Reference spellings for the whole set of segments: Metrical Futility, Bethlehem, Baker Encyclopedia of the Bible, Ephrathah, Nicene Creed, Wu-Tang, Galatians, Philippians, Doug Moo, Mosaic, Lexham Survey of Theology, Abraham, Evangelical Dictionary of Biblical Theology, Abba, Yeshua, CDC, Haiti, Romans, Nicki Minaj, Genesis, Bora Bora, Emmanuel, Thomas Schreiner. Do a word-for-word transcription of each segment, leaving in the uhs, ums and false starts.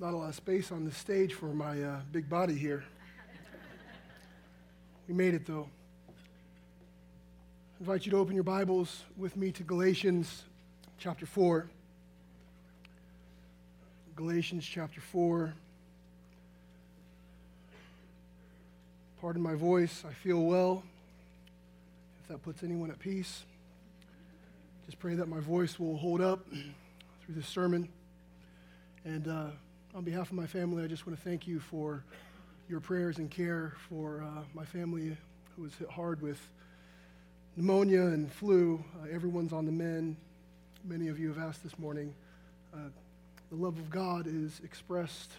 Not a lot of space on the stage for my uh, big body here. We made it, though. I invite you to open your Bibles with me to Galatians chapter four. Galatians chapter four. Pardon my voice, I feel well. If that puts anyone at peace, just pray that my voice will hold up through this sermon. And uh, on behalf of my family, I just want to thank you for your prayers and care for uh, my family who was hit hard with pneumonia and flu. Uh, everyone's on the mend. Many of you have asked this morning. Uh, the love of God is expressed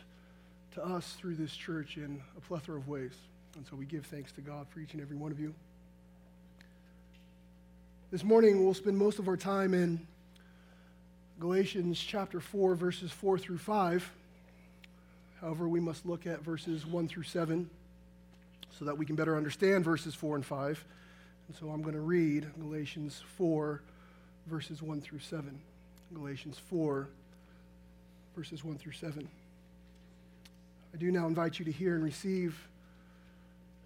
to us through this church in a plethora of ways. And so we give thanks to God for each and every one of you. This morning, we'll spend most of our time in Galatians chapter four, verses four through five. However, we must look at verses one through seven so that we can better understand verses four and five. And so I'm going to read Galatians four, verses one through seven. Galatians four, verses one through seven. I do now invite you to hear and receive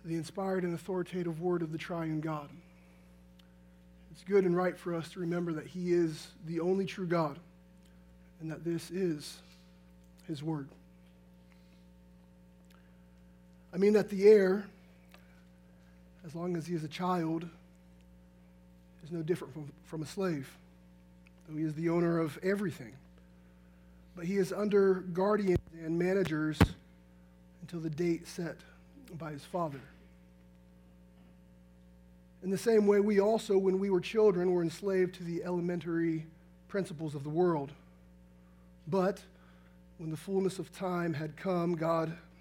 the inspired and authoritative word of the triune God. It's good and right for us to remember that he is the only true God and that this is his word. I mean that the heir, as long as he is a child, is no different from, from a slave, though he is the owner of everything. But he is under guardians and managers until the date set by his father. In the same way, we also, when we were children, were enslaved to the elementary principles of the world. But when the fullness of time had come, God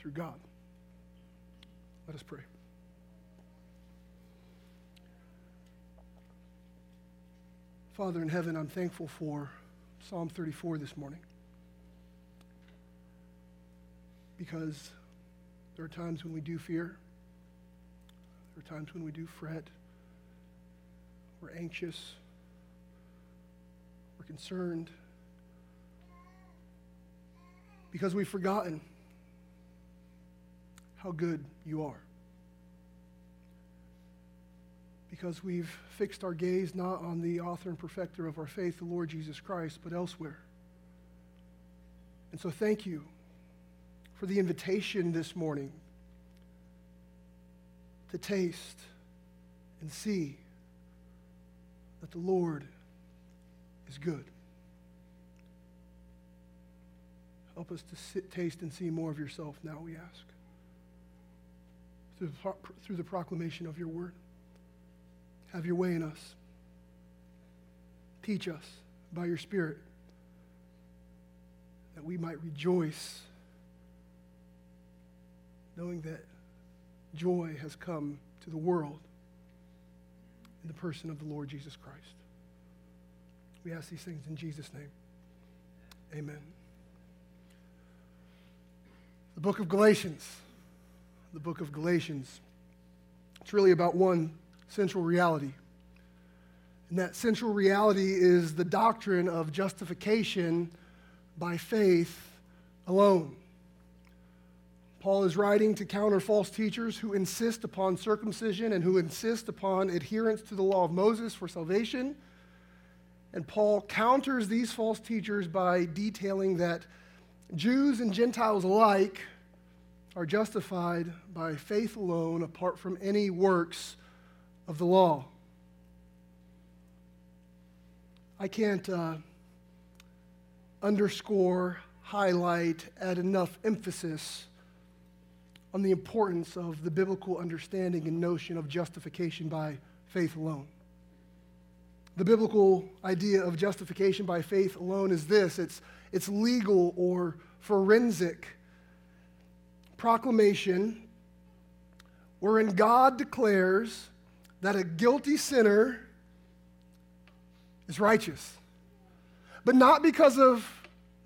through God. Let us pray. Father in heaven, I'm thankful for Psalm thirty-four this morning, because there are times when we do fear, there are times when we do fret, we're anxious, we're concerned, because we've forgotten how good you are. Because we've fixed our gaze not on the author and perfecter of our faith, the Lord Jesus Christ, but elsewhere. And so thank you for the invitation this morning to taste and see that the Lord is good. Help us to sit, taste and see more of yourself now, we ask, through the, through the proclamation of your word. Have your way in us. Teach us by your Spirit that we might rejoice, knowing that joy has come to the world in the person of the Lord Jesus Christ. We ask these things in Jesus' name. Amen. The book of Galatians. The book of Galatians. It's really about one central reality. And that central reality is the doctrine of justification by faith alone. Paul is writing to counter false teachers who insist upon circumcision and who insist upon adherence to the law of Moses for salvation. And Paul counters these false teachers by detailing that Jews and Gentiles alike are justified by faith alone, apart from any works of the law. I can't uh, underscore, highlight, add enough emphasis on the importance of the biblical understanding and notion of justification by faith alone. The biblical idea of justification by faith alone is this: it's it's legal or forensic proclamation wherein God declares that a guilty sinner is righteous, but not because of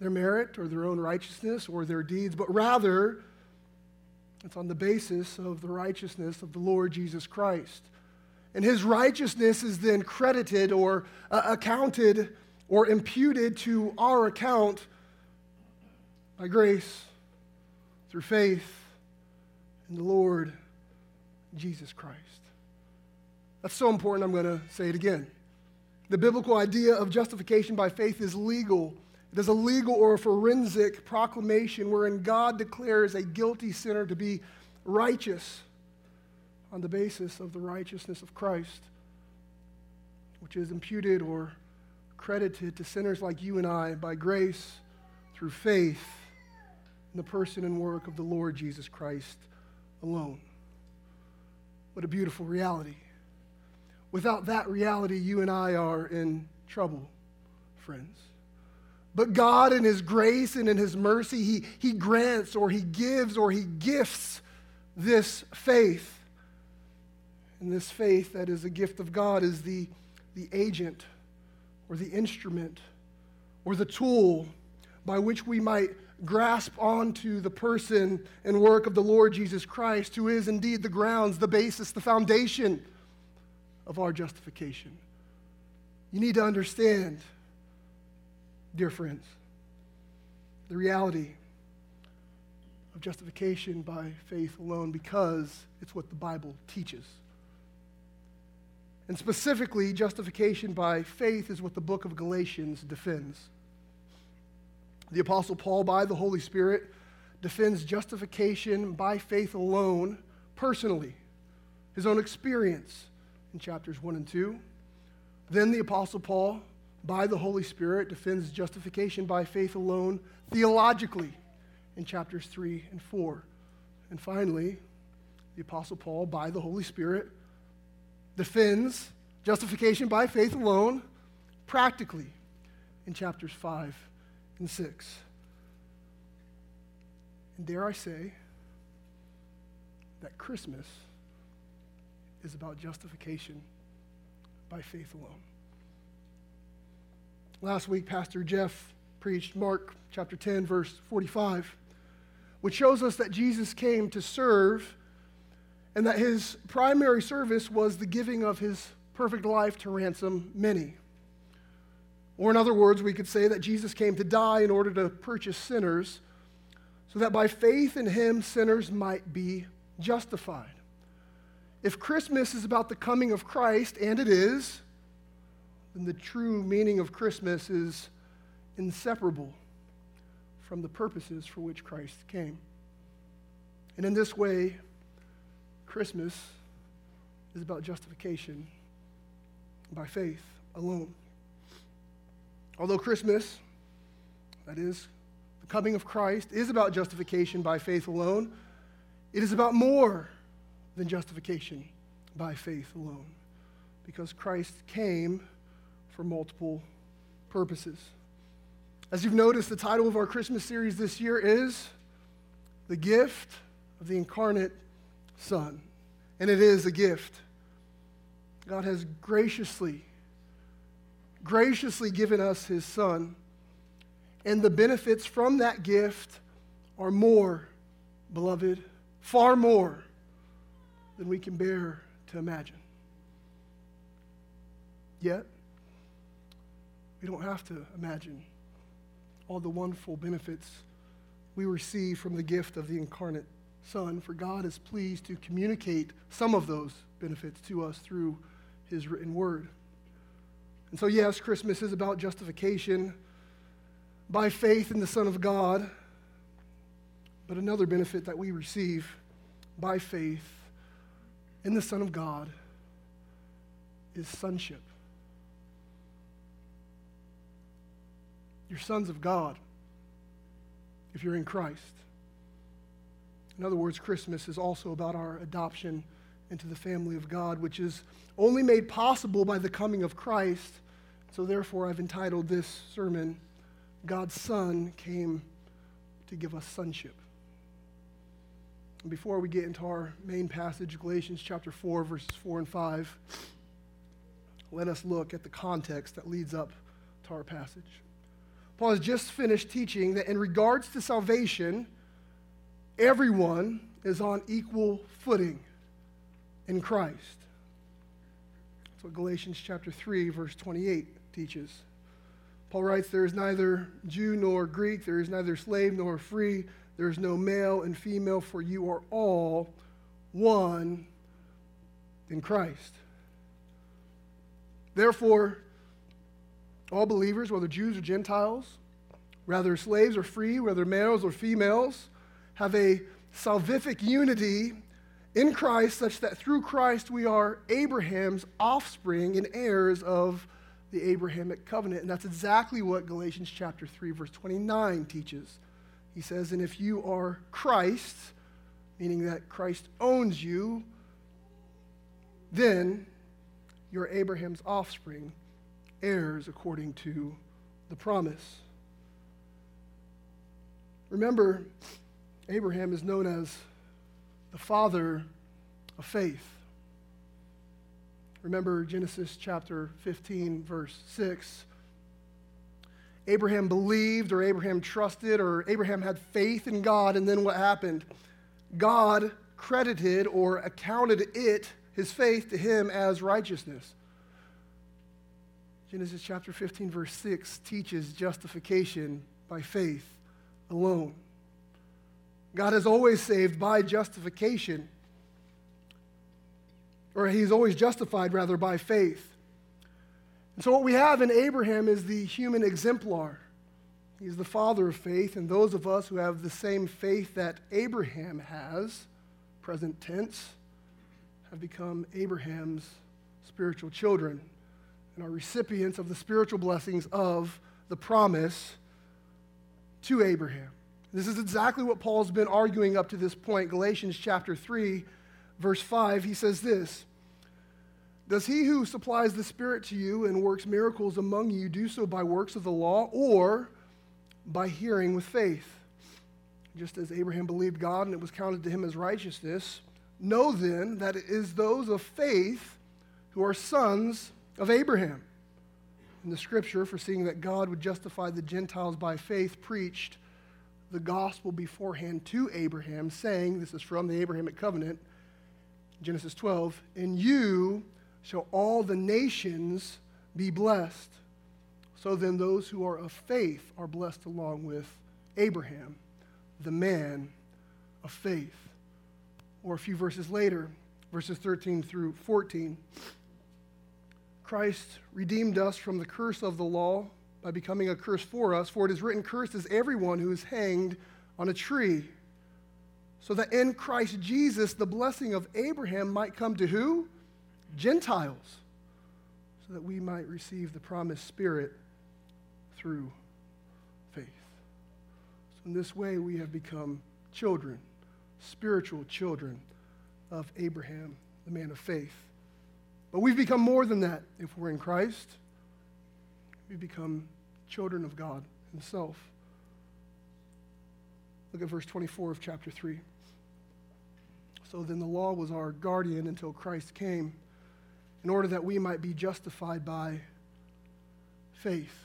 their merit or their own righteousness or their deeds, but rather it's on the basis of the righteousness of the Lord Jesus Christ. And his righteousness is then credited or uh, accounted or imputed to our account by grace through faith in the Lord Jesus Christ. That's so important, I'm going to say it again. The biblical idea of justification by faith is legal. It is a legal or a forensic proclamation wherein God declares a guilty sinner to be righteous on the basis of the righteousness of Christ, which is imputed or credited to sinners like you and I by grace through faith in the person and work of the Lord Jesus Christ alone. What a beautiful reality. Without that reality, you and I are in trouble, friends. But God in his grace and in his mercy, he, he grants or he gives or he gifts this faith. And this faith that is a gift of God is the, the agent or the instrument or the tool by which we might grasp onto the person and work of the Lord Jesus Christ, who is indeed the grounds, the basis, the foundation of our justification. You need to understand, dear friends, the reality of justification by faith alone, because it's what the Bible teaches. And specifically, justification by faith is what the book of Galatians defends. The Apostle Paul, by the Holy Spirit, defends justification by faith alone personally, his own experience in chapters one and two. Then the Apostle Paul, by the Holy Spirit, defends justification by faith alone theologically in chapters three and four. And finally, the Apostle Paul, by the Holy Spirit, defends justification by faith alone practically in chapters five and six. And dare I say that Christmas is about justification by faith alone. Last week, Pastor Jeff preached Mark chapter ten, verse forty-five, which shows us that Jesus came to serve, and that his primary service was the giving of his perfect life to ransom many. Or in other words, we could say that Jesus came to die in order to purchase sinners, so that by faith in him, sinners might be justified. If Christmas is about the coming of Christ, and it is, then the true meaning of Christmas is inseparable from the purposes for which Christ came. And in this way, Christmas is about justification by faith alone. Although Christmas, that is, the coming of Christ, is about justification by faith alone, it is about more than justification by faith alone, because Christ came for multiple purposes. As you've noticed, the title of our Christmas series this year is The Gift of the Incarnate Son, and it is a gift. God has graciously, graciously given us his Son, and the benefits from that gift are more, beloved, far more than we can bear to imagine. Yet, we don't have to imagine all the wonderful benefits we receive from the gift of the incarnate Son, for God is pleased to communicate some of those benefits to us through his written word. And so, yes, Christmas is about justification by faith in the Son of God, but another benefit that we receive by faith in the Son of God is sonship. You're sons of God if you're in Christ. In other words, Christmas is also about our adoption into the family of God, which is only made possible by the coming of Christ. So therefore, I've entitled this sermon, God's Son Came to Give Us Sonship. Before we get into our main passage, Galatians chapter four, verses four and five, let us look at the context that leads up to our passage. Paul has just finished teaching that in regards to salvation, everyone is on equal footing in Christ. That's what Galatians chapter three, verse twenty-eight teaches. Paul writes, "There is neither Jew nor Greek, there is neither slave nor free, there is no male and female, for you are all one in Christ. Therefore, all believers, whether Jews or Gentiles, whether slaves or free, whether males or females, have a salvific unity in Christ, such that through Christ we are Abraham's offspring and heirs of the Abrahamic covenant." And that's exactly what Galatians chapter three, verse twenty-nine teaches. He says, "And if you are Christ," meaning that Christ owns you, "then you're Abraham's offspring, heirs according to the promise." Remember, Abraham is known as the father of faith. Remember Genesis chapter fifteen, verse six. Abraham believed, or Abraham trusted, or Abraham had faith in God, and then what happened? God credited or accounted it, his faith, to him as righteousness. Genesis chapter fifteen, verse six teaches justification by faith alone. God is always saved by justification, or he's always justified, rather, by faith. And so what we have in Abraham is the human exemplar. He's the father of faith, and those of us who have the same faith that Abraham has, present tense, have become Abraham's spiritual children and are recipients of the spiritual blessings of the promise to Abraham. This is exactly what Paul's been arguing up to this point. Galatians chapter three, verse five, he says this, "Does he who supplies the Spirit to you and works miracles among you do so by works of the law or by hearing with faith? Just as Abraham believed God and it was counted to him as righteousness, know then that it is those of faith who are sons of Abraham." In the scripture, foreseeing that God would justify the Gentiles by faith, preached the gospel beforehand to Abraham, saying, this is from the Abrahamic covenant, Genesis twelve, "In you shall all the nations be blessed. So then those who are of faith are blessed along with Abraham, the man of faith." Or a few verses later, verses thirteen through fourteen, "Christ redeemed us from the curse of the law by becoming a curse for us, for it is written, 'Cursed is everyone who is hanged on a tree,' so that in Christ Jesus the blessing of Abraham might come to" who? Gentiles, "so that we might receive the promised Spirit through faith." So in this way we have become children, spiritual children of Abraham, the man of faith. But we've become more than that if we're in Christ. We become children of God himself. Look at verse twenty-four of chapter three. "So then the law was our guardian until Christ came, in order that we might be justified by faith."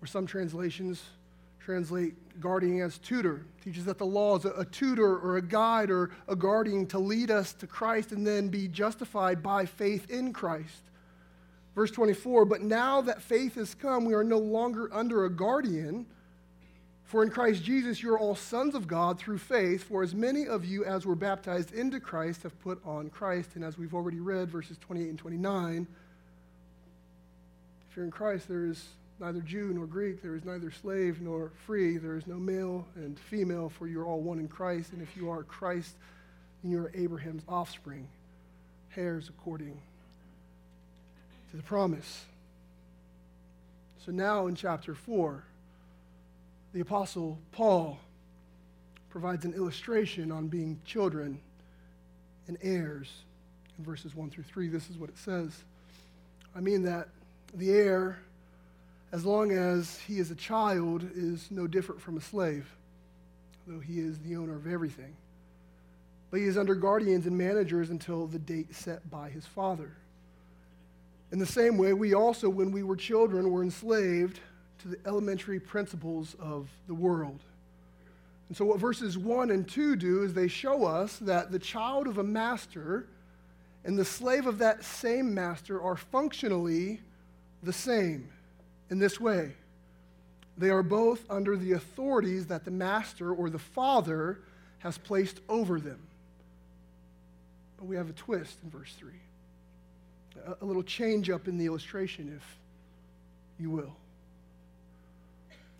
Or some translations translate guardian as tutor. It teaches that the law is a, a tutor or a guide or a guardian to lead us to Christ and then be justified by faith in Christ. Verse twenty-four, "But now that faith has come, we are no longer under a guardian. For in Christ Jesus you are all sons of God through faith, for as many of you as were baptized into Christ have put on Christ." And as we've already read, verses twenty-eight and twenty-nine, if you're in Christ, there is neither Jew nor Greek, there is neither slave nor free, there is no male and female, for you are all one in Christ. And if you are Christ, then you are Abraham's offspring, heirs according to the promise. So now in chapter four, the Apostle Paul provides an illustration on being children and heirs. In verses one through three, this is what it says. "I mean that the heir, as long as he is a child, is no different from a slave, though he is the owner of everything. but he is under guardians and managers until the date set by his father. In the same way, we also, when we were children, were enslaved to the elementary principles of the world. And so what verses one and two do is they show us that the child of a master and the slave of that same master are functionally the same in this way. They are both under the authorities that the master or the father has placed over them. But we have a twist in verse three, a little change up in the illustration, if you will.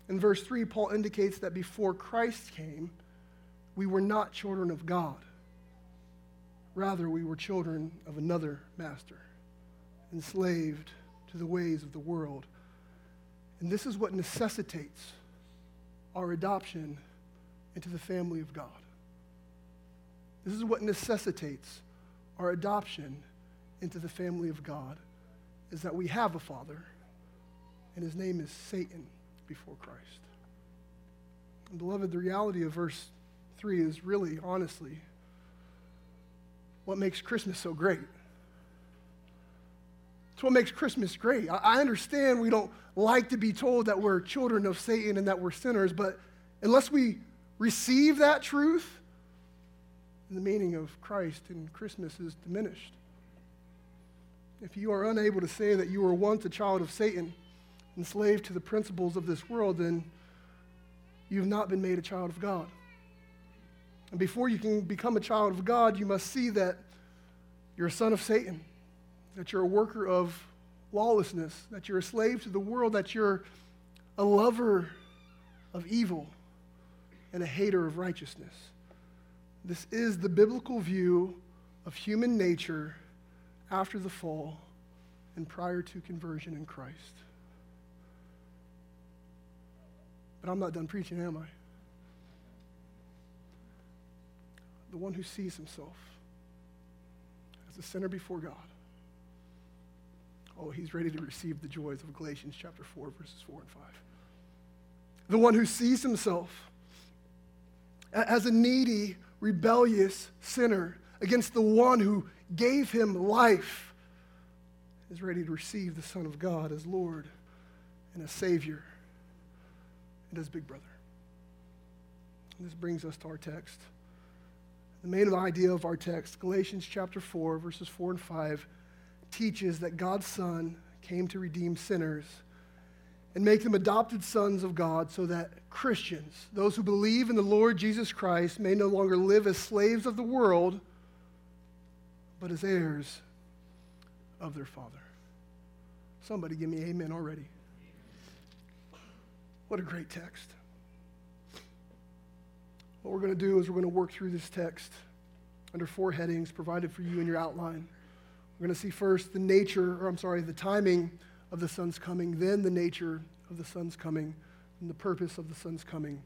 In verse three, Paul indicates that before Christ came, we were not children of God. Rather, we were children of another master, enslaved to the ways of the world. And this is what necessitates our adoption into the family of God. This is what necessitates our adoption into the family of God, is that we have a father, and his name is Satan before Christ. And beloved, the reality of verse three is really, honestly, what makes Christmas so great. It's what makes Christmas great. I understand we don't like to be told that we're children of Satan and that we're sinners, but unless we receive that truth, the meaning of Christ in Christmas is diminished. If you are unable to say that you were once a child of Satan, enslaved to the principles of this world, then you've not been made a child of God. And before you can become a child of God, you must see that you're a son of Satan, that you're a worker of lawlessness, that you're a slave to the world, that you're a lover of evil and a hater of righteousness. This is the biblical view of human nature after the fall and prior to conversion in Christ. But I'm not done preaching, am I? The one who sees himself as a sinner before God. Oh, he's ready to receive the joys of Galatians chapter four, verses four and five. The one who sees himself as a needy, rebellious sinner against the one who gave him life is ready to receive the Son of God as Lord and as Savior and as Big Brother. And this brings us to our text. The main idea of our text, Galatians chapter four, verses four and five, teaches that God's Son came to redeem sinners and make them adopted sons of God so that Christians, those who believe in the Lord Jesus Christ, may no longer live as slaves of the world, but as heirs of their Father. Somebody give me amen already. What a great text. What we're going to do is we're going to work through this text under four headings provided for you in your outline. We're going to see first the nature, or I'm sorry, the timing of the Son's coming, then the nature of the Son's coming, and the purpose of the Son's coming,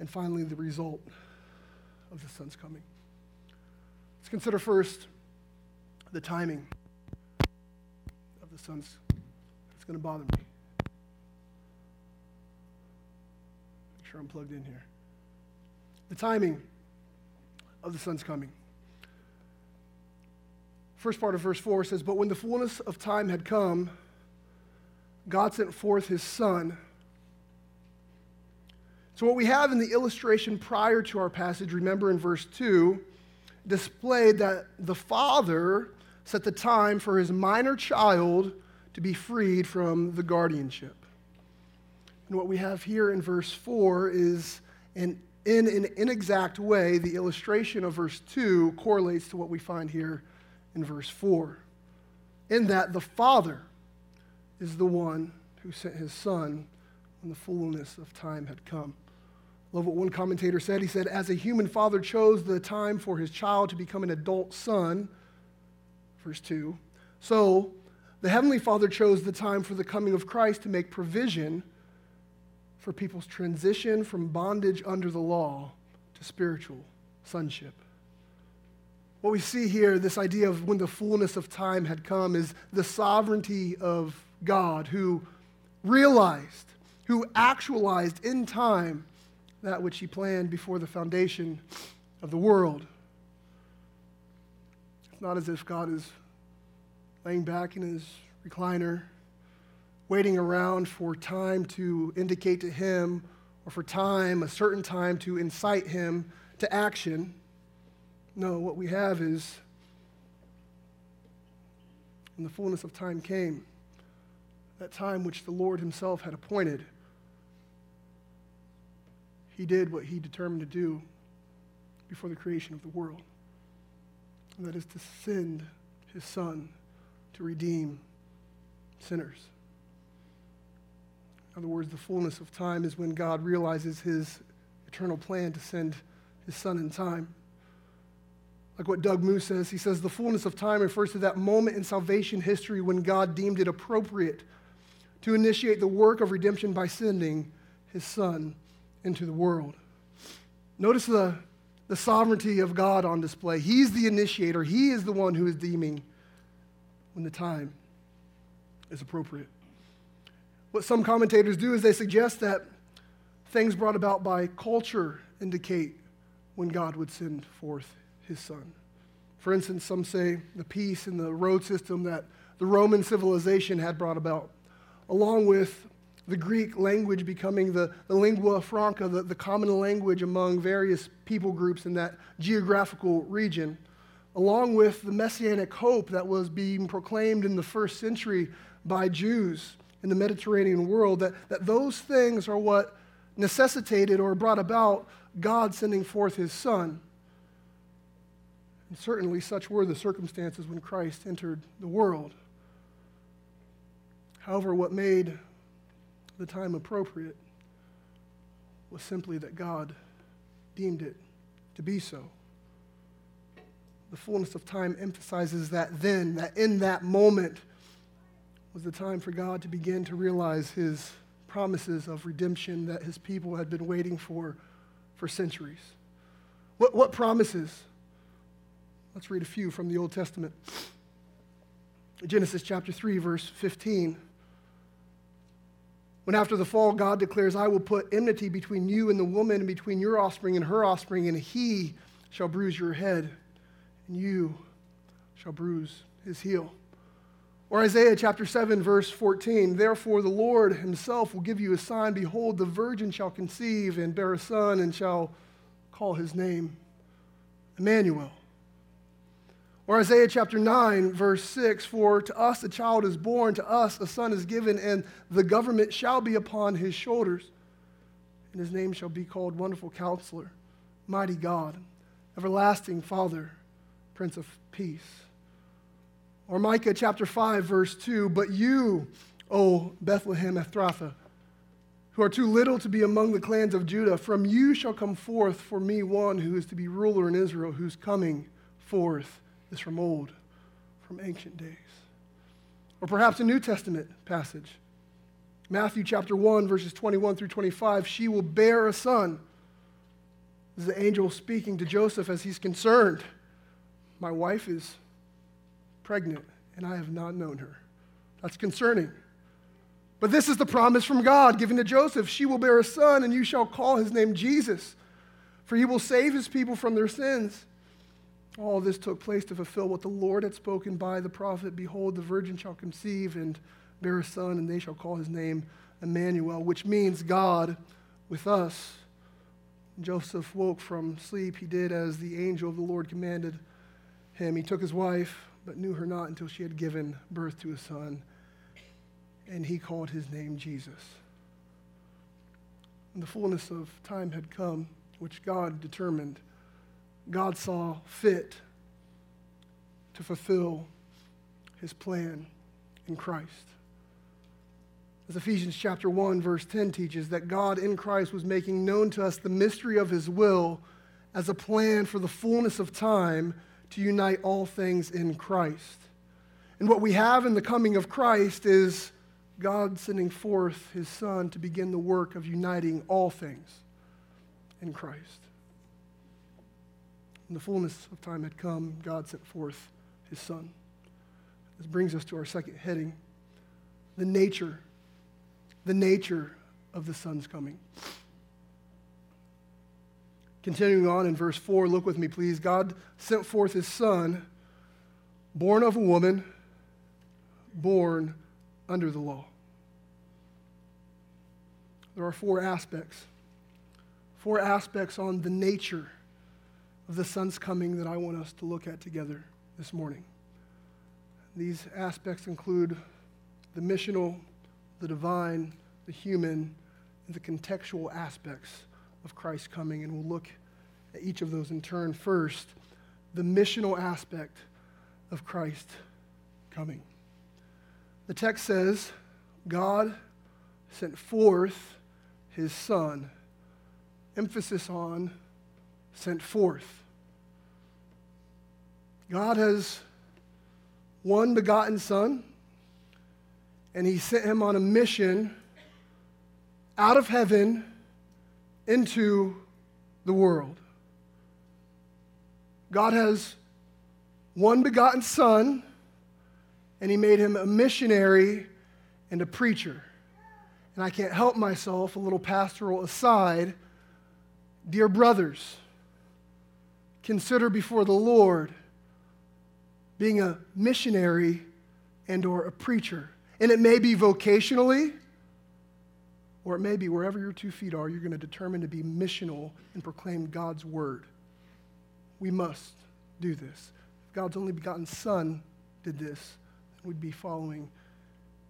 and finally the result of the Son's coming. Let's consider first the timing of the Son's. It's going to bother me. Make sure I'm plugged in here. The timing of the Son's coming. First part of verse four says, "But when the fullness of time had come, God sent forth his Son." So what we have in the illustration prior to our passage, remember in verse two, displayed that the Father set the time for his minor child to be freed from the guardianship. And what we have here in verse four is an in an inexact way, the illustration of verse two correlates to what we find here in verse four, in that the Father is the one who sent his Son when the fullness of time had come. I love what one commentator said. He said, as a human father chose the time for his child to become an adult son, verse two, so the Heavenly Father chose the time for the coming of Christ to make provision for people's transition from bondage under the law to spiritual sonship. What we see here, this idea of when the fullness of time had come, is the sovereignty of God, who realized, who actualized in time that which he planned before the foundation of the world. It's not as if God is laying back in his recliner, waiting around for time to indicate to him, or for time, a certain time, to incite him to action. No, what we have is, when the fullness of time came, that time which the Lord himself had appointed, he did what he determined to do before the creation of the world, and that is to send his son to redeem sinners. In other words, the fullness of time is when God realizes his eternal plan to send his son in time. Like what Doug Moo says, he says, the fullness of time refers to that moment in salvation history when God deemed it appropriate to initiate the work of redemption by sending his son into the world. Notice the, the sovereignty of God on display. He's the initiator. He is the one who is deeming when the time is appropriate. What some commentators do is they suggest that things brought about by culture indicate when God would send forth his son. For instance, some say the peace and the road system that the Roman civilization had brought about, along with the Greek language becoming the, the lingua franca, the, the common language among various people groups in that geographical region, along with the messianic hope that was being proclaimed in the first century by Jews in the Mediterranean world, that, that those things are what necessitated or brought about God sending forth his son. And certainly such were the circumstances when Christ entered the world. However, what made the time appropriate was simply that God deemed it to be so. The fullness of time emphasizes that then, that in that moment was the time for God to begin to realize his promises of redemption that his people had been waiting for for centuries. What, what promises? Let's read a few from the Old Testament. Genesis chapter three, verse fifteen. When after the fall, God declares, I will put enmity between you and the woman, and between your offspring and her offspring, and he shall bruise your head, and you shall bruise his heel. Or Isaiah chapter seven, verse fourteen. Therefore the Lord himself will give you a sign. Behold, the virgin shall conceive and bear a son, and shall call his name Emmanuel. Or Isaiah chapter nine, verse six, for to us a child is born, to us a son is given, and the government shall be upon his shoulders, and his name shall be called Wonderful Counselor, Mighty God, Everlasting Father, Prince of Peace. Or Micah chapter five, verse two, but you, O Bethlehem Ephrathah, who are too little to be among the clans of Judah, from you shall come forth for me one who is to be ruler in Israel, whose coming forth is from old, from ancient days. Or perhaps a New Testament passage. Matthew chapter one, verses twenty-one through twenty-five, she will bear a son. This is the angel speaking to Joseph as he's concerned. My wife is pregnant, and I have not known her. That's concerning. But this is the promise from God given to Joseph. She will bear a son, and you shall call his name Jesus, for he will save his people from their sins. All this took place to fulfill what the Lord had spoken by the prophet. Behold, the virgin shall conceive and bear a son, and they shall call his name Emmanuel, which means God with us. Joseph woke from sleep. He did as the angel of the Lord commanded him. He took his wife, but knew her not until she had given birth to a son, and he called his name Jesus. When the fullness of time had come, which God determined, God saw fit to fulfill his plan in Christ. As Ephesians chapter one, verse ten teaches, that God in Christ was making known to us the mystery of his will as a plan for the fullness of time to unite all things in Christ. And what we have in the coming of Christ is God sending forth his Son to begin the work of uniting all things in Christ. When the fullness of time had come, God sent forth his Son. This brings us to our second heading, the nature, the nature of the Son's coming. Continuing on in verse four, look with me, please. God sent forth his Son born of a woman, born under the law. There are four aspects, four aspects on the nature of the Son's coming that I want us to look at together this morning. These aspects include the missional, the divine, the human, and the contextual aspects of Christ's coming, and we'll look at each of those in turn. First, the missional aspect of Christ's coming. The text says, God sent forth his Son. Emphasis on sent forth. God has one begotten Son, and he sent him on a mission out of heaven into the world. God has one begotten Son, and he made him a missionary and a preacher. And I can't help myself, a little pastoral aside, dear brothers, consider before the Lord being a missionary and or a preacher. And it may be vocationally, or it may be wherever your two feet are, you're going to determine to be missional and proclaim God's word. We must do this. If God's only begotten Son did this, then we'd be following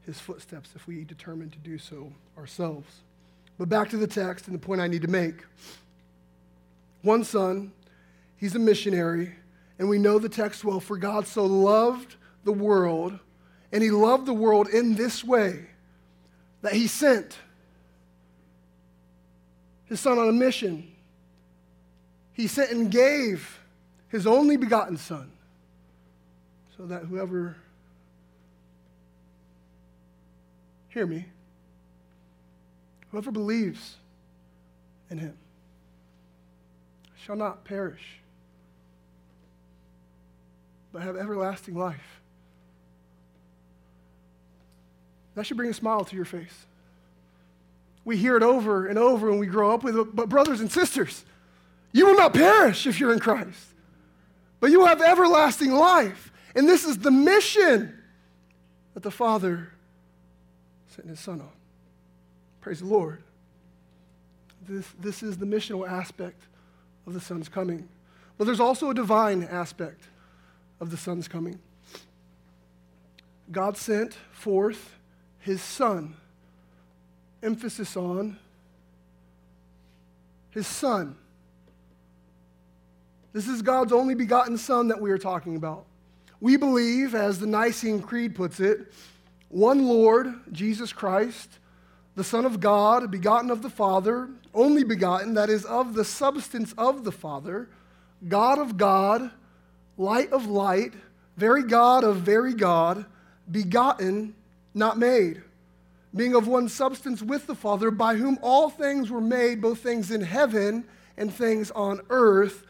his footsteps if we determined to do so ourselves. But back to the text and the point I need to make. One Son, he's a missionary, and we know the text well, for God so loved the world, and he loved the world in this way, that he sent his Son on a mission. He sent and gave his only begotten Son, so that whoever, hear me, whoever believes in him shall not perish, but have everlasting life. That should bring a smile to your face. We hear it over and over when we grow up with it, but brothers and sisters, you will not perish if you're in Christ, but you will have everlasting life. And this is the mission that the Father sent his Son on. Praise the Lord. This, this is the missional aspect of the Son's coming. But there's also a divine aspect of the Son's coming. God sent forth his Son. Emphasis on his Son. This is God's only begotten Son that we are talking about. We believe, as the Nicene Creed puts it, one Lord, Jesus Christ, the Son of God, begotten of the Father, only begotten, that is, of the substance of the Father, God of God, light of light, very God of very God, begotten, not made, being of one substance with the Father, by whom all things were made, both things in heaven and things on earth.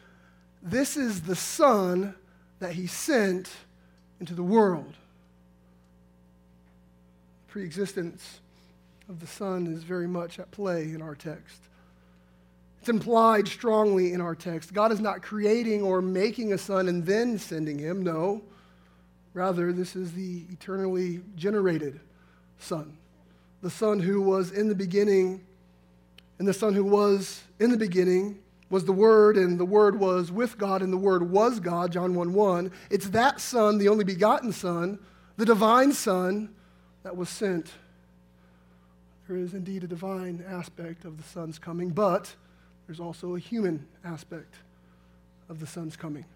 This is the Son that he sent into the world. Pre-existence of the Son is very much at play in our text. It's implied strongly in our text. God is not creating or making a Son and then sending him. No. Rather, this is the eternally generated Son. The Son who was in the beginning, and the Son who was in the beginning was the Word, and the Word was with God, and the Word was God, John one one. It's that Son, the only begotten Son, the divine Son, that was sent. There is indeed a divine aspect of the Son's coming, but there's also a human aspect of the Son's coming.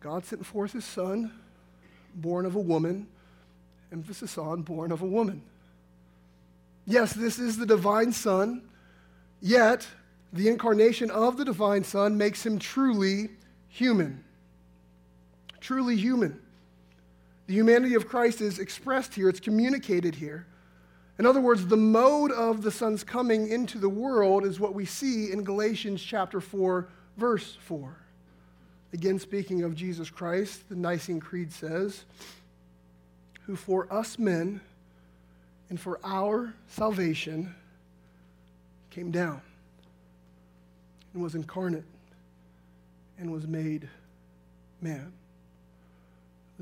God sent forth his Son, born of a woman, emphasis on born of a woman. Yes, this is the divine Son, yet the incarnation of the divine Son makes him truly human. Truly human. The humanity of Christ is expressed here. It's communicated here. In other words, the mode of the Son's coming into the world is what we see in Galatians chapter four, verse four. Again, speaking of Jesus Christ, the Nicene Creed says, who for us men and for our salvation came down and was incarnate and was made man.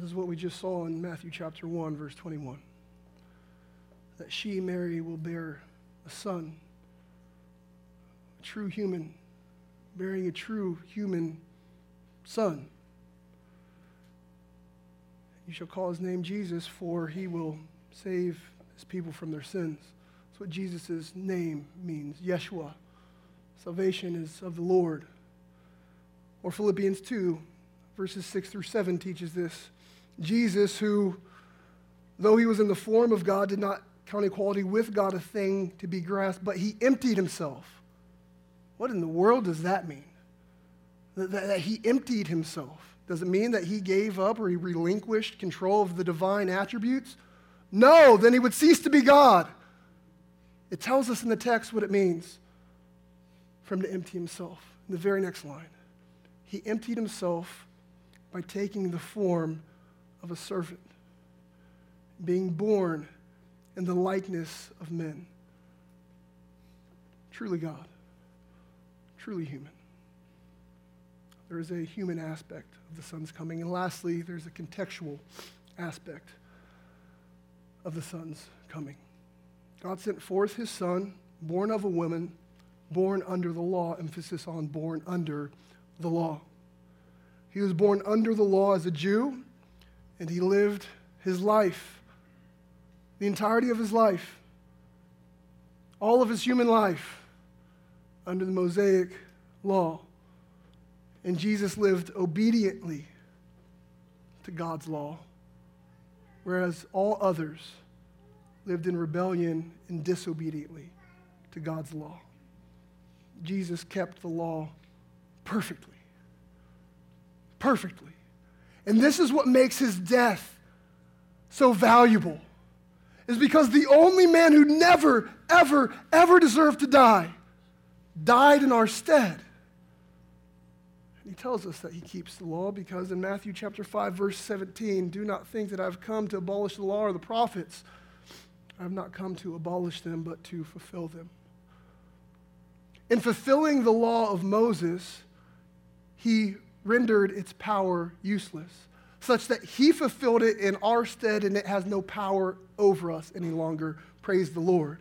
This is what we just saw in Matthew chapter one, verse twenty-one. That she, Mary, will bear a son, a true human, bearing a true human son. You shall call his name Jesus, for he will save his people from their sins. That's what Jesus' name means, Yeshua. Salvation is of the Lord. Or Philippians two, verses six through seven teaches this. Jesus, who, though he was in the form of God, did not count equality with God a thing to be grasped, but he emptied himself. What in the world does that mean? That, that, that he emptied himself. Does it mean that he gave up or he relinquished control of the divine attributes? No, then he would cease to be God. It tells us in the text what it means for him to empty himself. In the very next line, he emptied himself by taking the form of a servant, being born in the likeness of men. Truly God, truly human. There is a human aspect of the Son's coming. And lastly, there's a contextual aspect of the Son's coming. God sent forth his Son, born of a woman, born under the law, emphasis on born under the law. He was born under the law as a Jew, and he lived his life, the entirety of his life, all of his human life, under the Mosaic law. And Jesus lived obediently to God's law, whereas all others lived in rebellion and disobediently to God's law. Jesus kept the law perfectly. Perfectly. And this is what makes his death so valuable, is because the only man who never, ever, ever deserved to die, died in our stead. And he tells us that he keeps the law because in Matthew chapter five, verse seventeen, do not think that I've come to abolish the law or the prophets. I have not come to abolish them, but to fulfill them. In fulfilling the law of Moses, he rendered its power useless, such that he fulfilled it in our stead, and it has no power over us any longer. Praise the Lord.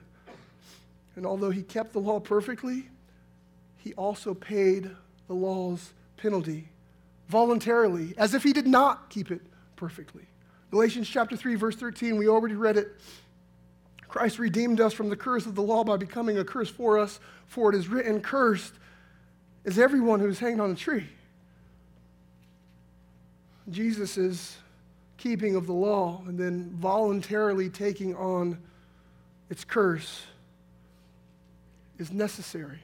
And although he kept the law perfectly, he also paid the law's penalty voluntarily, as if he did not keep it perfectly. Galatians chapter three, verse thirteen, we already read it. Christ redeemed us from the curse of the law by becoming a curse for us, for it is written, cursed is everyone who is hanged on a tree. Jesus' keeping of the law and then voluntarily taking on its curse is necessary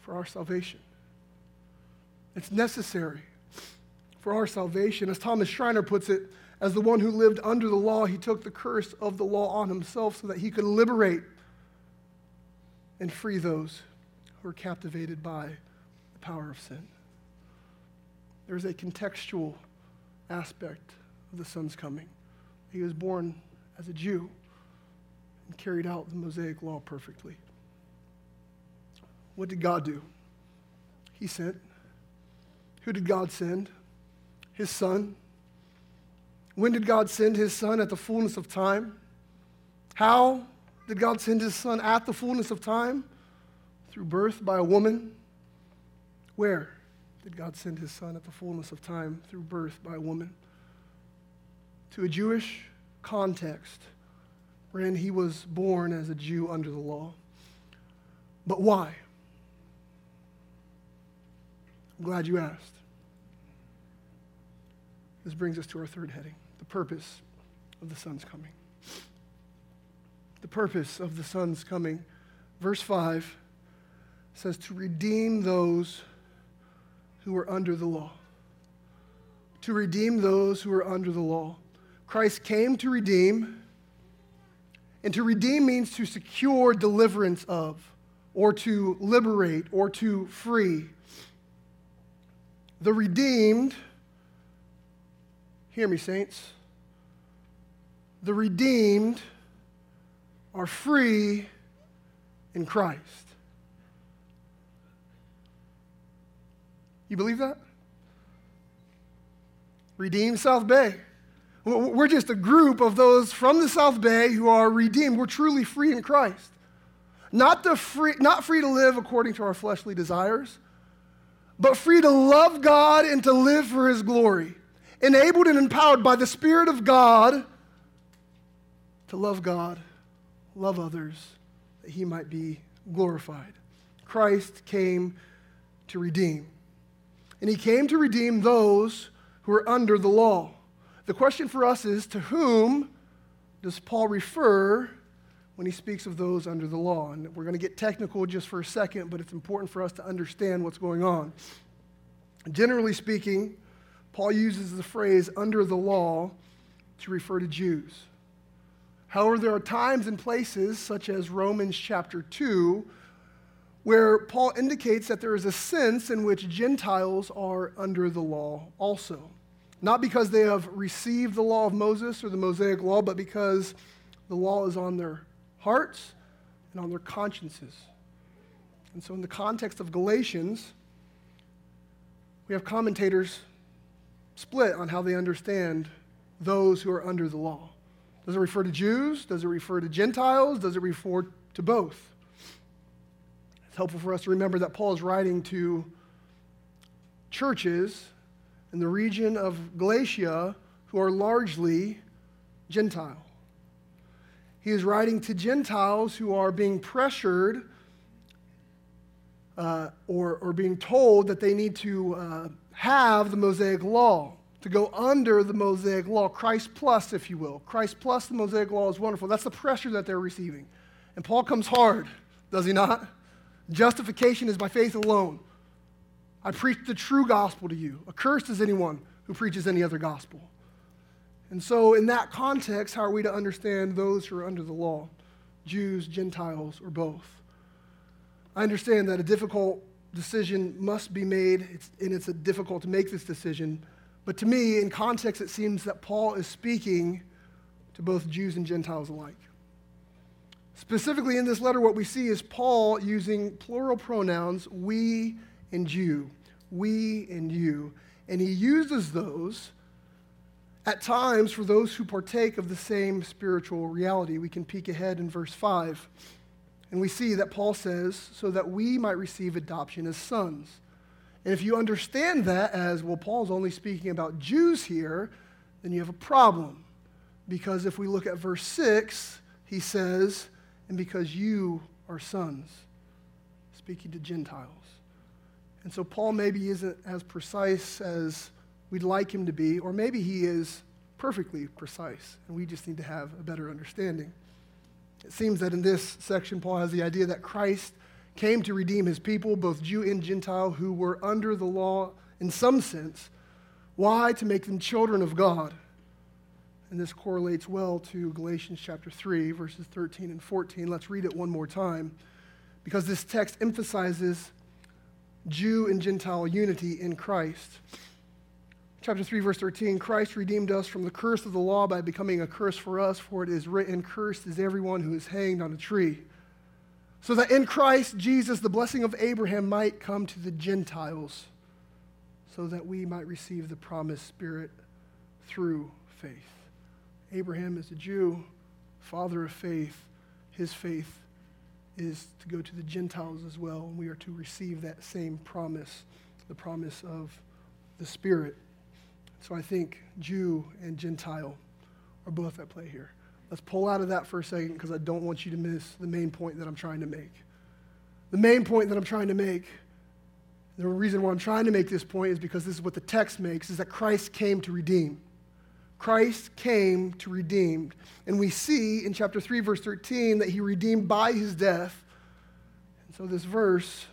for our salvation. It's necessary for our salvation. As Thomas Schreiner puts it, as the one who lived under the law, he took the curse of the law on himself so that he could liberate and free those who are captivated by the power of sin. There's a contextual aspect of the Son's coming. He was born as a Jew and carried out the Mosaic law perfectly. What did God do? He sent. Who did God send? His Son. When did God send his Son? At the fullness of time. How did God send his Son at the fullness of time? Through birth by a woman. Where did God send his Son at the fullness of time? Through birth by a woman. To a Jewish context wherein he was born as a Jew under the law. But why? I'm glad you asked. This brings us to our third heading, the purpose of the Son's coming. The purpose of the Son's coming. Verse five says to redeem those who are under the law. To redeem those who are under the law. Christ came to redeem, and to redeem means to secure deliverance of, or to liberate, or to free. The redeemed, hear me, saints, the redeemed are free in Christ. You believe that? Redeemed South Bay. We're just a group of those from the South Bay who are redeemed. We're truly free in Christ. Not, the free, not free to live according to our fleshly desires, but free to love God and to live for His glory. Enabled and empowered by the Spirit of God to love God, love others, that He might be glorified. Christ came to redeem. And He came to redeem those who are under the law. The question for us is, to whom does Paul refer when he speaks of those under the law? And we're going to get technical just for a second, but it's important for us to understand what's going on. Generally speaking, Paul uses the phrase under the law to refer to Jews. However, there are times and places, such as Romans chapter two, where Paul indicates that there is a sense in which Gentiles are under the law also. Not because they have received the law of Moses or the Mosaic law, but because the law is on their hearts and on their consciences. And so in the context of Galatians, we have commentators split on how they understand those who are under the law. Does it refer to Jews? Does it refer to Gentiles? Does it refer to both? It's helpful for us to remember that Paul is writing to churches in the region of Galatia who are largely Gentile. He is writing to Gentiles who are being pressured uh, or, or being told that they need to uh, have the Mosaic law, to go under the Mosaic law, Christ plus, if you will. Christ plus the Mosaic law is wonderful. That's the pressure that they're receiving. And Paul comes hard, does he not? Justification is by faith alone. I preach the true gospel to you. Accursed is anyone who preaches any other gospel. And so in that context, how are we to understand those who are under the law? Jews, Gentiles, or both? I understand that a difficult decision must be made, it's, and it's difficult to make this decision. But to me, in context, it seems that Paul is speaking to both Jews and Gentiles alike. Specifically in this letter, what we see is Paul using plural pronouns, we and you, we and you. And he uses those at times for those who partake of the same spiritual reality. We can peek ahead in verse five. And we see that Paul says, so that we might receive adoption as sons. And if you understand that as, well, Paul's only speaking about Jews here, then you have a problem. Because if we look at verse six, he says, and because you are sons, speaking to Gentiles. And so Paul maybe isn't as precise as we'd like him to be, or maybe he is perfectly precise, and we just need to have a better understanding. It seems that in this section, Paul has the idea that Christ came to redeem his people, both Jew and Gentile, who were under the law in some sense. Why? To make them children of God. And this correlates well to Galatians chapter three, verses thirteen and fourteen. Let's read it one more time, because this text emphasizes Jew and Gentile unity in Christ. Chapter three, verse thirteen, Christ redeemed us from the curse of the law by becoming a curse for us, for it is written, cursed is everyone who is hanged on a tree. So that in Christ Jesus, the blessing of Abraham might come to the Gentiles, so that we might receive the promised Spirit through faith. Abraham is a Jew, father of faith. His faith is to go to the Gentiles as well, and we are to receive that same promise, the promise of the Spirit. So I think Jew and Gentile are both at play here. Let's pull out of that for a second, because I don't want you to miss the main point that I'm trying to make. The main point that I'm trying to make, the reason why I'm trying to make this point is because this is what the text makes, is that Christ came to redeem. Christ came to redeem. And we see in chapter three, verse thirteen, that he redeemed by his death. And so this verse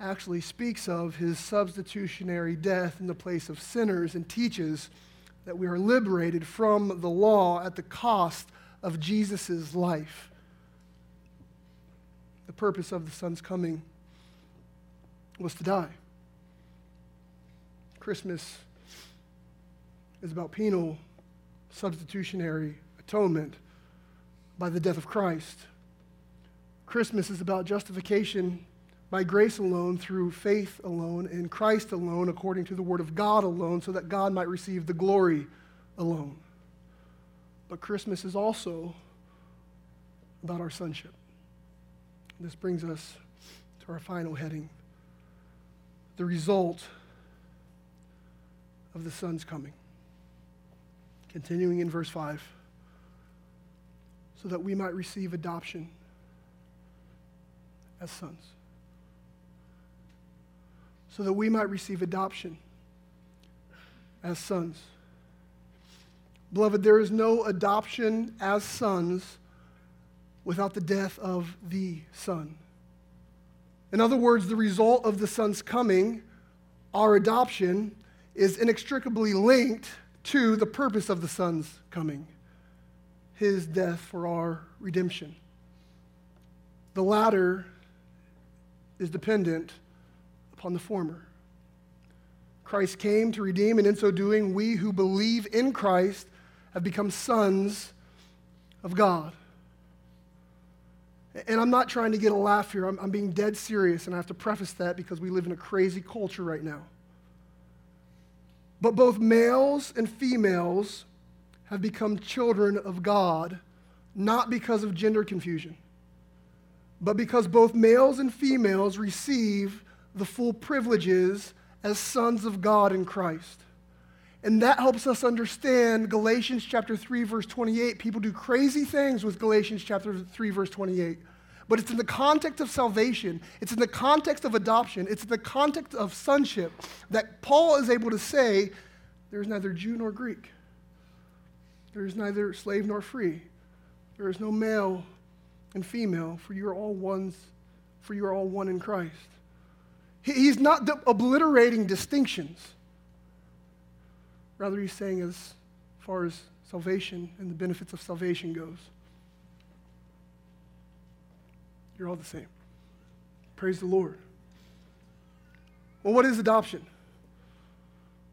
actually speaks of his substitutionary death in the place of sinners and teaches that we are liberated from the law at the cost of Jesus' life. The purpose of the Son's coming was to die. Christmas is about penal substitutionary atonement by the death of Christ. Christmas is about justification by grace alone, through faith alone, in Christ alone, according to the word of God alone, so that God might receive the glory alone. But Christmas is also about our sonship. This brings us to our final heading, the result of the Son's coming. Continuing in verse five, so that we might receive adoption as sons. So that we might receive adoption as sons. Beloved, there is no adoption as sons without the death of the Son. In other words, the result of the Son's coming, our adoption, is inextricably linked to the purpose of the Son's coming, his death for our redemption. The latter is dependent upon the former. Christ came to redeem, and in so doing, we who believe in Christ have become sons of God. And I'm not trying to get a laugh here. I'm, I'm being dead serious, and I have to preface that because we live in a crazy culture right now. But both males and females have become children of God, not because of gender confusion, but because both males and females receive the full privileges as sons of God in Christ. And that helps us understand Galatians chapter three, verse twenty-eight. People do crazy things with Galatians chapter three, verse twenty-eight. But it's in the context of salvation, it's in the context of adoption, it's in the context of sonship that Paul is able to say, there is neither Jew nor Greek. There is neither slave nor free. There is no male and female, for you are all ones, for you are all one in Christ. He, he's not de- obliterating distinctions. Rather, he's saying as far as salvation and the benefits of salvation goes, you're all the same. Praise the Lord. Well, what is adoption?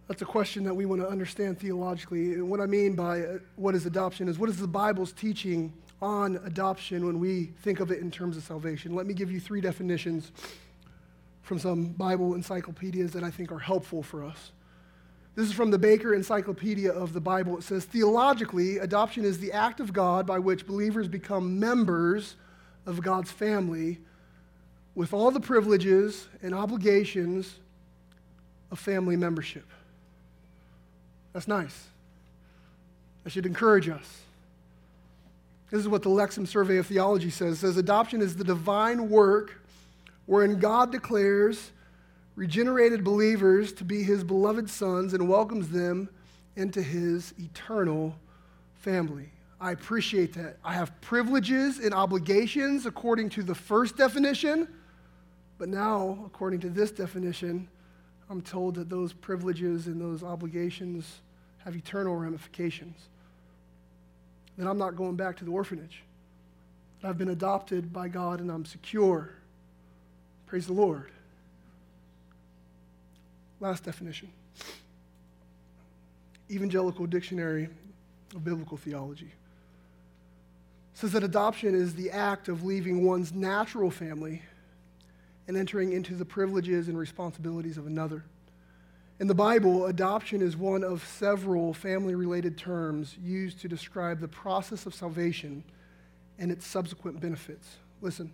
That's a question that we want to understand theologically. And what I mean by what is adoption is what is the Bible's teaching on adoption when we think of it in terms of salvation? Let me give you three definitions from some Bible encyclopedias that I think are helpful for us. This is from the Baker Encyclopedia of the Bible. It says, theologically, adoption is the act of God by which believers become members of God's family with all the privileges and obligations of family membership. That's nice. That should encourage us. This is what the Lexham Survey of Theology says. It says, adoption is the divine work wherein God declares regenerated believers to be his beloved sons and welcomes them into his eternal family. I appreciate that. I have privileges and obligations according to the first definition, but now, according to this definition, I'm told that those privileges and those obligations have eternal ramifications, that I'm not going back to the orphanage, that I've been adopted by God and I'm secure. Praise the Lord. Last definition, Evangelical Dictionary of Biblical Theology. Says that adoption is the act of leaving one's natural family and entering into the privileges and responsibilities of another. In the Bible, adoption is one of several family-related terms used to describe the process of salvation and its subsequent benefits. Listen,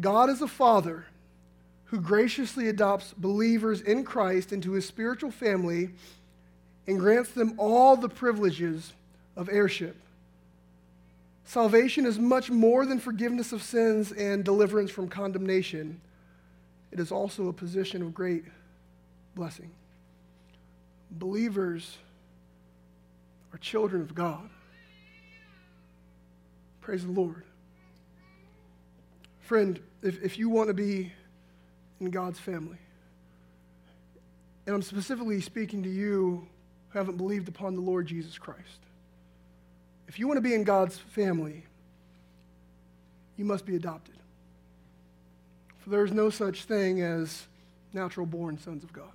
God is a father who graciously adopts believers in Christ into his spiritual family and grants them all the privileges of heirship. Salvation is much more than forgiveness of sins and deliverance from condemnation. It is also a position of great blessing. Believers are children of God. Praise the Lord. Friend, if, if you want to be in God's family, and I'm specifically speaking to you who haven't believed upon the Lord Jesus Christ, if you want to be in God's family, you must be adopted. For there is no such thing as natural-born sons of God.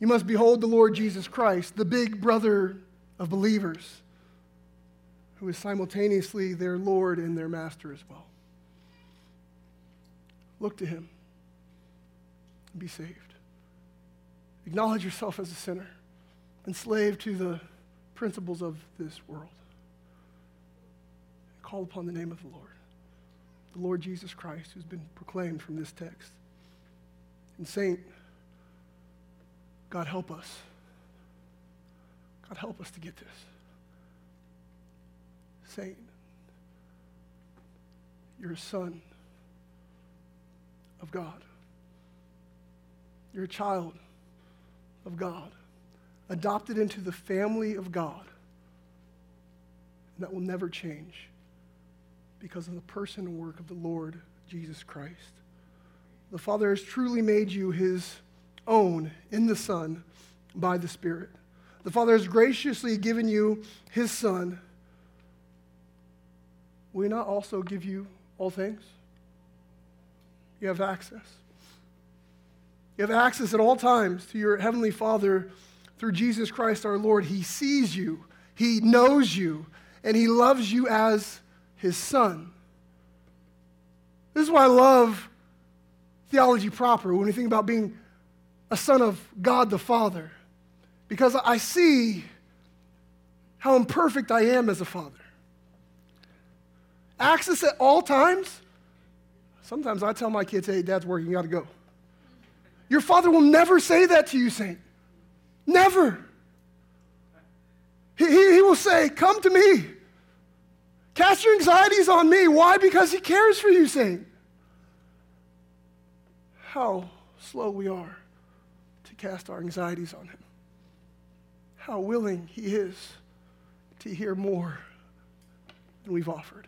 You must behold the Lord Jesus Christ, the big brother of believers, who is simultaneously their Lord and their master as well. Look to him and be saved. Acknowledge yourself as a sinner, enslaved to the principles of this world. Call upon the name of the Lord, the Lord Jesus Christ, who's been proclaimed from this text. And saint, God help us. God help us to get this. Saint, you're a son of God. You're a child of God, adopted into the family of God. And that will never change because of the person and work of the Lord Jesus Christ. The Father has truly made you his own in the Son by the Spirit. The Father has graciously given you his Son. Will he not also give you all things? You have access. You have access at all times to your Heavenly Father through Jesus Christ our Lord. He sees you, he knows you, and he loves you as his Son. This is why I love theology proper when we think about being a son of God the Father, because I see how imperfect I am as a father. Access at all times. Sometimes I tell my kids, hey, dad's working, you gotta go. Your father will never say that to you, saint. Never. He, he, he will say, come to me. Cast your anxieties on me. Why? Because he cares for you, saint. How slow we are to cast our anxieties on him. How willing he is to hear more than we've offered.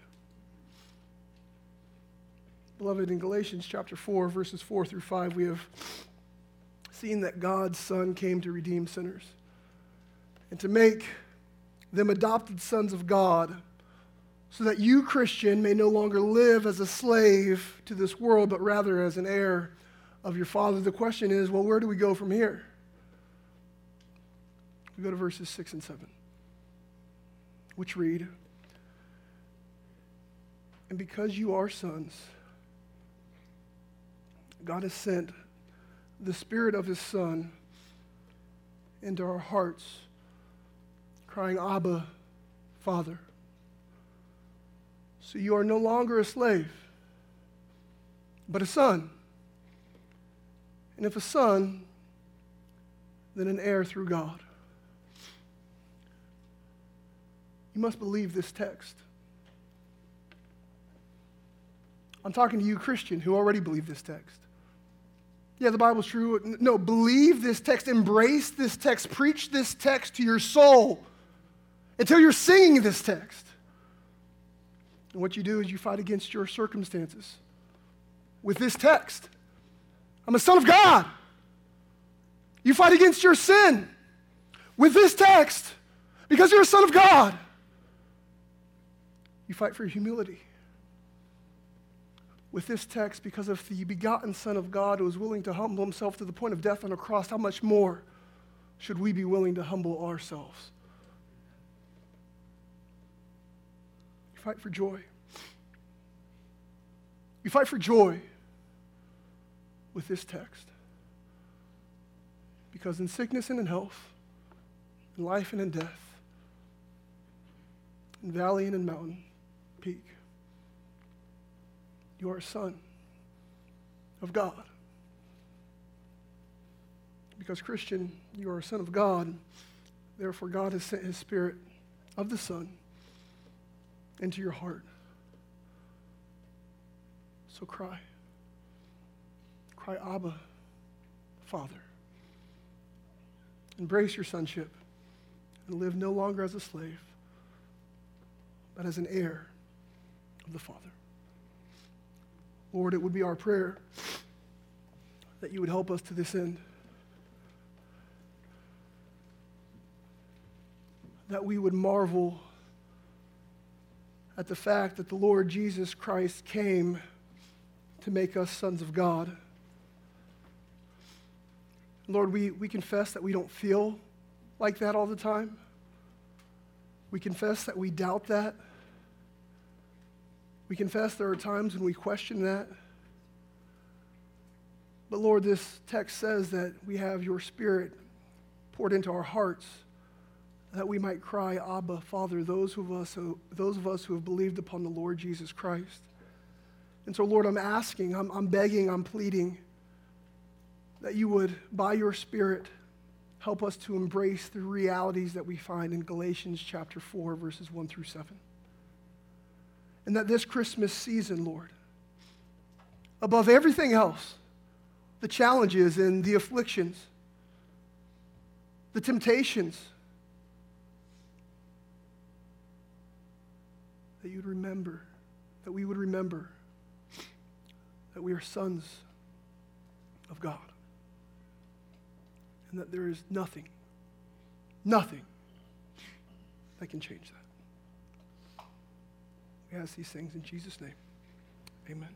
Beloved, in Galatians chapter four, verses four through five, we have seen that God's Son came to redeem sinners and to make them adopted sons of God, so that you, Christian, may no longer live as a slave to this world, but rather as an heir of your Father. The question is, well, where do we go from here? We go to verses six and seven, which read, and because you are sons, God has sent the Spirit of his Son into our hearts, crying, Abba, Father. So you are no longer a slave, but a son. And if a son, then an heir through God. You must believe this text. I'm talking to you, Christian, who already believe this text. Yeah, the Bible's true. No, believe this text. Embrace this text. Preach this text to your soul until you're singing this text. And what you do is you fight against your circumstances with this text. I'm a son of God. You fight against your sin with this text because you're a son of God. You fight for humility with this text, because if the begotten Son of God was willing to humble himself to the point of death on a cross, how much more should we be willing to humble ourselves? You fight for joy. You fight for joy with this text. Because in sickness and in health, in life and in death, in valley and in mountain, peak, you are a son of God. Because, Christian, you are a son of God, therefore God has sent his Spirit of the Son into your heart. So cry. Cry, Abba, Father. Embrace your sonship and live no longer as a slave, but as an heir of the Father. Lord, it would be our prayer that you would help us to this end, that we would marvel at the fact that the Lord Jesus Christ came to make us sons of God. Lord, we, we confess that we don't feel like that all the time. We confess that we doubt that. We confess there are times when we question that. But Lord, this text says that we have your Spirit poured into our hearts, that we might cry, Abba, Father, those of us who, those of us who have believed upon the Lord Jesus Christ. And so, Lord, I'm asking, I'm, I'm begging, I'm pleading that you would, by your Spirit, help us to embrace the realities that we find in Galatians chapter four, verses one through seven. And that this Christmas season, Lord, above everything else, the challenges and the afflictions, the temptations, that you'd remember, that we would remember that we are sons of God and that there is nothing, nothing that can change that. We ask these things in Jesus' name. Amen.